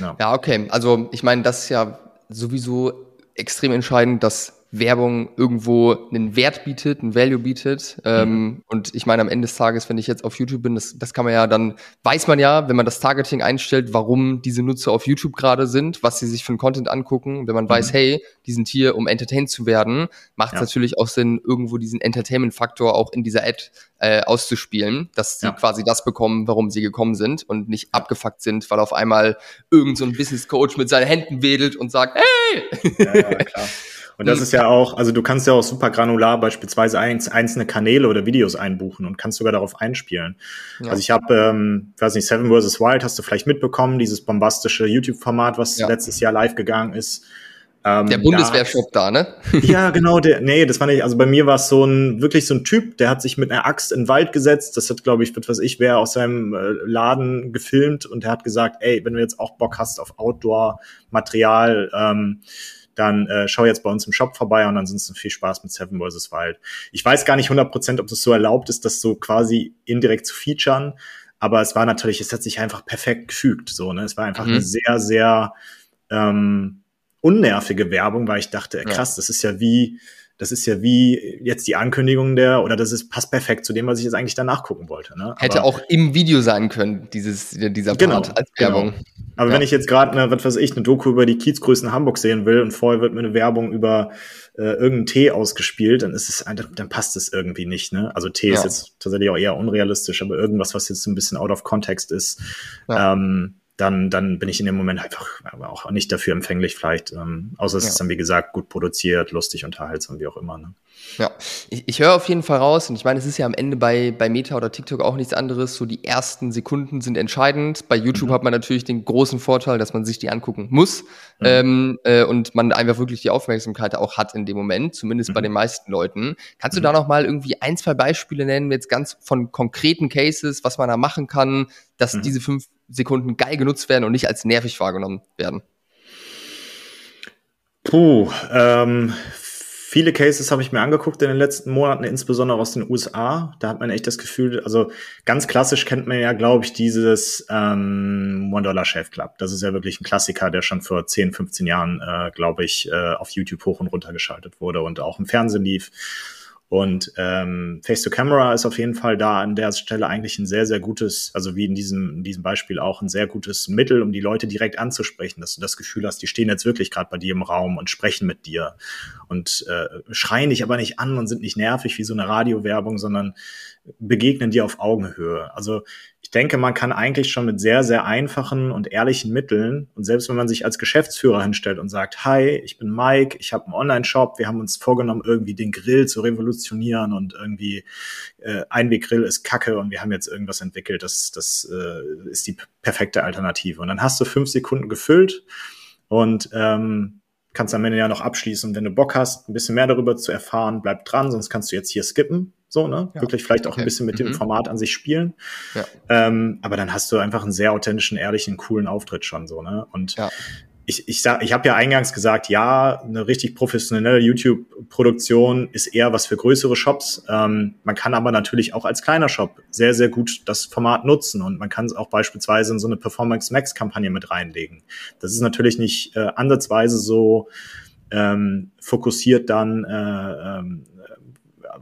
Ja. ja, okay. Also ich meine, das ist ja sowieso extrem entscheidend, dass Werbung irgendwo einen Wert bietet, einen Value bietet. Mhm. Ähm, und ich meine, am Ende des Tages, wenn ich jetzt auf YouTube bin, das, das kann man ja dann, weiß man ja, wenn man das Targeting einstellt, warum diese Nutzer auf YouTube gerade sind, was sie sich für einen Content angucken. Wenn man mhm. weiß, hey, die sind hier, um entertained zu werden, macht es ja. natürlich auch Sinn, irgendwo diesen Entertainment-Faktor auch in dieser Ad äh, auszuspielen, dass sie ja. quasi das bekommen, warum sie gekommen sind und nicht abgefuckt sind, weil auf einmal irgend so ein Business-Coach mit seinen Händen wedelt und sagt, hey! Ja, ja, klar. Und das ist ja auch, also du kannst ja auch super granular beispielsweise einzelne Kanäle oder Videos einbuchen und kannst sogar darauf einspielen. Ja. Also ich habe, ähm, weiß nicht, Seven versus. Wild hast du vielleicht mitbekommen, dieses bombastische YouTube-Format, was ja. letztes Jahr live gegangen ist. Ähm, der Bundeswehrshop da, da, ne? Ja, genau. Der, nee, das war nicht, also bei mir war es so ein, wirklich so ein Typ, der hat sich mit einer Axt in den Wald gesetzt. Das hat, glaube ich, was weiß ich, wer aus seinem äh, Laden gefilmt und der hat gesagt, ey, wenn du jetzt auch Bock hast auf Outdoor-Material, ähm, dann äh, schau jetzt bei uns im Shop vorbei und ansonsten viel Spaß mit Seven versus. Wild. Ich weiß gar nicht hundert Prozent, ob das so erlaubt ist, das so quasi indirekt zu featuren, aber es war natürlich, es hat sich einfach perfekt gefügt. So, ne? Es war einfach mhm. eine sehr, sehr ähm, unnervige Werbung, weil ich dachte, krass, ja. das ist ja wie, das ist ja wie jetzt die Ankündigung der, oder das ist passt perfekt zu dem, was ich jetzt eigentlich danach gucken wollte. Ne? Hätte aber auch im Video sein können, dieses dieser Part genau, als Werbung. Genau. Aber ja. wenn ich jetzt gerade eine, was weiß ich, eine Doku über die Kiezgrößen Hamburg sehen will und vorher wird mir eine Werbung über äh, irgendeinen Tee ausgespielt, dann ist es, dann passt es irgendwie nicht, ne? Also Tee ja. ist jetzt tatsächlich auch eher unrealistisch, aber irgendwas, was jetzt ein bisschen out of context ist, ja. ähm, dann, dann bin ich in dem Moment einfach auch nicht dafür empfänglich vielleicht. Ähm, außer es ja. ist dann, wie gesagt, gut produziert, lustig, unterhaltsam, wie auch immer. Ne? Ja, ich, ich höre auf jeden Fall raus. Und ich meine, es ist ja am Ende bei, bei Meta oder TikTok auch nichts anderes. So die ersten Sekunden sind entscheidend. Bei YouTube mhm. hat man natürlich den großen Vorteil, dass man sich die angucken muss. Mhm. Ähm, äh, und man einfach wirklich die Aufmerksamkeit auch hat in dem Moment. Zumindest mhm. bei den meisten Leuten. Kannst du mhm. da nochmal irgendwie ein, zwei Beispiele nennen, jetzt ganz von konkreten Cases, was man da machen kann, dass mhm. diese fünf Sekunden geil genutzt werden und nicht als nervig wahrgenommen werden? Puh, ähm, viele Cases habe ich mir angeguckt in den letzten Monaten, insbesondere aus den U S A. Da hat man echt das Gefühl, also ganz klassisch kennt man ja, glaube ich, dieses ähm, One Dollar Chef Club. Das ist ja wirklich ein Klassiker, der schon vor zehn, fünfzehn Jahren, äh, glaube ich, äh, auf YouTube hoch und runter geschaltet wurde und auch im Fernsehen lief. Und ähm, Face-to-Camera ist auf jeden Fall da an der Stelle eigentlich ein sehr, sehr gutes, also wie in diesem in diesem Beispiel auch, ein sehr gutes Mittel, um die Leute direkt anzusprechen, dass du das Gefühl hast, die stehen jetzt wirklich gerade bei dir im Raum und sprechen mit dir und äh, schreien dich aber nicht an und sind nicht nervig wie so eine Radiowerbung, sondern begegnen dir auf Augenhöhe. Also ich denke, man kann eigentlich schon mit sehr, sehr einfachen und ehrlichen Mitteln, und selbst wenn man sich als Geschäftsführer hinstellt und sagt, hi, ich bin Mike, ich habe einen Online-Shop, wir haben uns vorgenommen, irgendwie den Grill zu revolutionieren und irgendwie äh, Einweggrill ist Kacke und wir haben jetzt irgendwas entwickelt, das, das äh, ist die perfekte Alternative. Und dann hast du fünf Sekunden gefüllt und ähm, kannst am Ende ja noch abschließen. Und wenn du Bock hast, ein bisschen mehr darüber zu erfahren, bleib dran, sonst kannst du jetzt hier skippen. So, ne? Ja. Wirklich vielleicht auch okay. ein bisschen mit dem mhm. Format an sich spielen. Ja. Ähm, aber dann hast du einfach einen sehr authentischen, ehrlichen, coolen Auftritt schon so, ne? Und ja. ich, ich sag, ich habe ja eingangs gesagt, ja, eine richtig professionelle YouTube-Produktion ist eher was für größere Shops. Ähm, man kann aber natürlich auch als kleiner Shop sehr, sehr gut das Format nutzen und man kann es auch beispielsweise in so eine Performance Max Kampagne mit reinlegen. Das ist natürlich nicht äh, ansatzweise so ähm, fokussiert dann äh, ähm,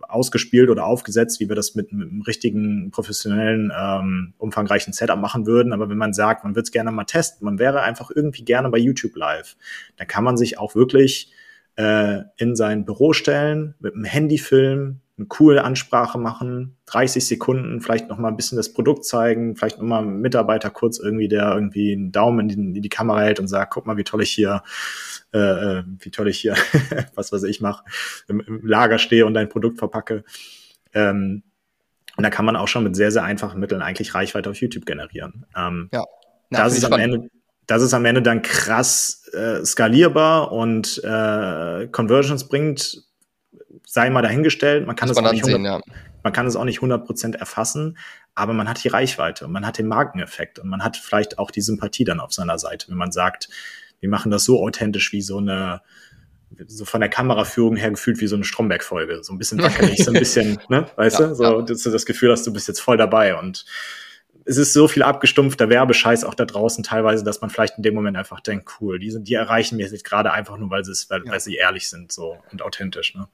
ausgespielt oder aufgesetzt, wie wir das mit, mit einem richtigen, professionellen, ähm, umfangreichen Setup machen würden. Aber wenn man sagt, man würde es gerne mal testen, man wäre einfach irgendwie gerne bei YouTube live, dann kann man sich auch wirklich äh, in sein Büro stellen, mit einem Handy filmen, eine coole Ansprache machen, dreißig Sekunden, vielleicht noch mal ein bisschen das Produkt zeigen, vielleicht noch mal einen Mitarbeiter kurz irgendwie, der irgendwie einen Daumen in die, in die Kamera hält und sagt, guck mal, wie toll ich hier, äh, wie toll ich hier, was weiß ich, mache, im, im Lager stehe und dein Produkt verpacke. Ähm, und da kann man auch schon mit sehr, sehr einfachen Mitteln eigentlich Reichweite auf YouTube generieren. Ähm, ja, na, das ist am Ende... Das ist am Ende dann krass äh, skalierbar und äh, Conversions bringt, sei mal dahingestellt. Man kann, das das auch nicht hundert, sehen, ja. man kann es auch nicht hundert Prozent erfassen, aber man hat die Reichweite und man hat den Markeneffekt und man hat vielleicht auch die Sympathie dann auf seiner Seite, wenn man sagt, wir machen das so authentisch wie so eine, so von der Kameraführung her gefühlt wie so eine Stromberg-Folge. So ein bisschen wackelig, so ein bisschen, ne, weißt ja, du, so, ja. dass du das Gefühl hast, du bist jetzt voll dabei und es ist so viel abgestumpfter Werbescheiß auch da draußen teilweise, dass man vielleicht in dem Moment einfach denkt, cool, die, sind, die erreichen mich jetzt gerade einfach nur, weil sie, es, weil, ja. weil sie ehrlich sind so und authentisch. Ne?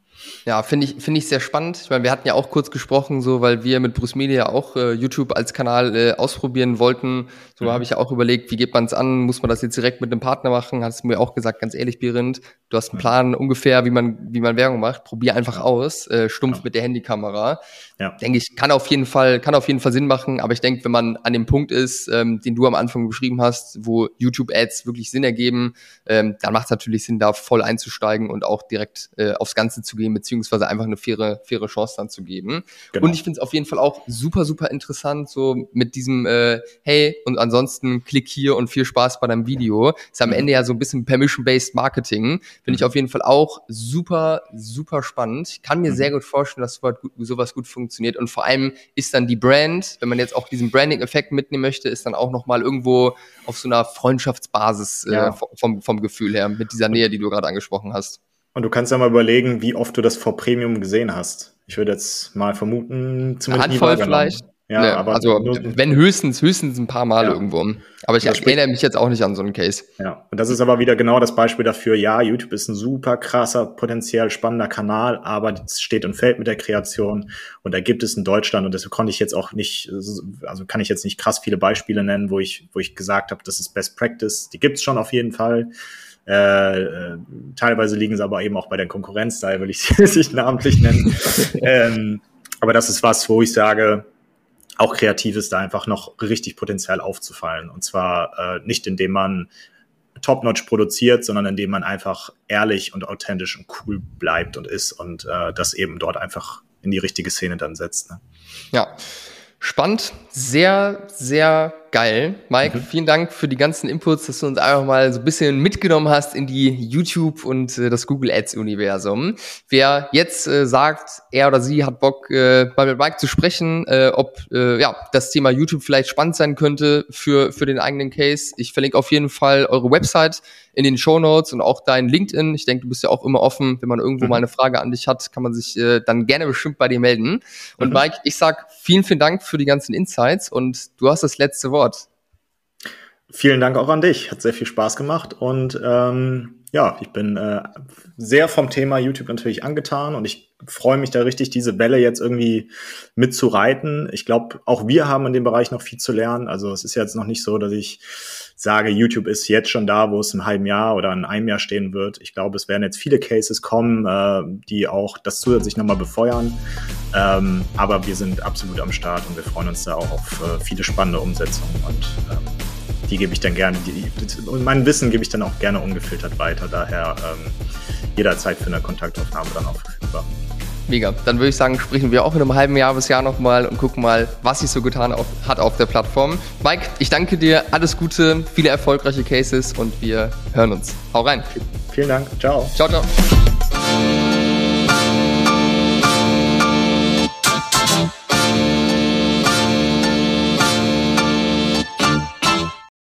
Ja, finde ich, finde ich sehr spannend. Ich meine, wir hatten ja auch kurz gesprochen, so weil wir mit Bruce Media auch äh, YouTube als Kanal äh, ausprobieren wollten. So mhm. habe ich ja auch überlegt, wie geht man es an? Muss man das jetzt direkt mit einem Partner machen? Hast du mir auch gesagt, ganz ehrlich, Berend, du hast einen Plan ungefähr, wie man, wie man Werbung macht. Probier einfach aus, äh, stumpf ja. mit der Handykamera. Ja. Denke ich, kann auf jeden Fall, kann auf jeden Fall Sinn machen, aber ich denke, wenn man an dem Punkt ist, ähm, den du am Anfang beschrieben hast, wo YouTube-Ads wirklich Sinn ergeben, ähm, dann macht es natürlich Sinn, da voll einzusteigen und auch direkt äh, aufs Ganze zu gehen, beziehungsweise einfach eine faire, faire Chance dann zu geben. Genau. Und ich finde es auf jeden Fall auch super, super interessant, so mit diesem äh, hey, und ansonsten klick hier und viel Spaß bei deinem Video. Ist am mhm. Ende ja so ein bisschen Permission-Based Marketing. Finde ich mhm. auf jeden Fall auch super, super spannend. Ich kann mir mhm. sehr gut vorstellen, dass sowas gut, sowas gut funktioniert und vor allem ist dann die Brand, wenn man jetzt auch diesen Brand Effekt mitnehmen möchte, ist dann auch nochmal irgendwo auf so einer Freundschaftsbasis ja. äh, vom, vom Gefühl her, mit dieser Nähe, die du gerade angesprochen hast. Und du kannst ja mal überlegen, wie oft du das vor Premium gesehen hast. Ich würde jetzt mal vermuten, zumindest nie wahrgenommen. Handvoll vielleicht. Ja, ne, aber also nur, wenn höchstens, höchstens ein paar Mal ja. irgendwo. Aber ich erinnere mich jetzt auch nicht an so einen Case. Ja, und das ist aber wieder genau das Beispiel dafür, ja, YouTube ist ein super krasser, potenziell spannender Kanal, aber es steht und fällt mit der Kreation und da gibt es in Deutschland und deshalb konnte ich jetzt auch nicht, also kann ich jetzt nicht krass viele Beispiele nennen, wo ich, wo ich gesagt habe, das ist Best Practice. Die gibt es schon auf jeden Fall. Äh, teilweise liegen sie aber eben auch bei der Konkurrenz, daher will ich sie nicht namentlich nennen. ähm, aber das ist was, wo ich sage, auch kreativ ist da einfach noch richtig Potenzial aufzufallen. Und zwar äh, nicht, indem man top-notch produziert, sondern indem man einfach ehrlich und authentisch und cool bleibt und ist und äh, das eben dort einfach in die richtige Szene dann setzt. Ne? Ja, spannend. Sehr, sehr geil. Mike, mhm. vielen Dank für die ganzen Inputs, dass du uns einfach mal so ein bisschen mitgenommen hast in die YouTube- und äh, das Google Ads-Universum. Wer jetzt äh, sagt, er oder sie hat Bock, äh, mal mit Mike zu sprechen, äh, ob äh, ja das Thema YouTube vielleicht spannend sein könnte für, für den eigenen Case. Ich verlinke auf jeden Fall eure Website in den Shownotes und auch dein LinkedIn. Ich denke, du bist ja auch immer offen. Wenn man irgendwo mhm. mal eine Frage an dich hat, kann man sich äh, dann gerne bestimmt bei dir melden. Und mhm. Mike, ich sag vielen, vielen Dank für die ganzen Insights und du hast das letzte Wort. Vielen Dank auch an dich. Hat sehr viel Spaß gemacht und ähm, ja, ich bin äh, sehr vom Thema YouTube natürlich angetan und ich freue mich da richtig, diese Welle jetzt irgendwie mitzureiten. Ich glaube, auch wir haben in dem Bereich noch viel zu lernen. Also es ist jetzt noch nicht so, dass ich sage, YouTube ist jetzt schon da, wo es in einem halben Jahr oder in einem Jahr stehen wird. Ich glaube, es werden jetzt viele Cases kommen, äh, die auch das zusätzlich nochmal befeuern. Ähm, aber wir sind absolut am Start und wir freuen uns da auch auf äh, viele spannende Umsetzungen und ähm, die gebe ich dann gerne, die, und mein Wissen gebe ich dann auch gerne ungefiltert weiter, daher ähm, jederzeit für eine Kontaktaufnahme dann auch verfügbar. Mega, dann würde ich sagen, sprechen wir auch in einem halben Jahr bis Jahr nochmal und gucken mal, was sich so getan auf, hat auf der Plattform. Mike, ich danke dir, alles Gute, viele erfolgreiche Cases und wir hören uns. Hau rein. Vielen Dank, ciao. Ciao, ciao.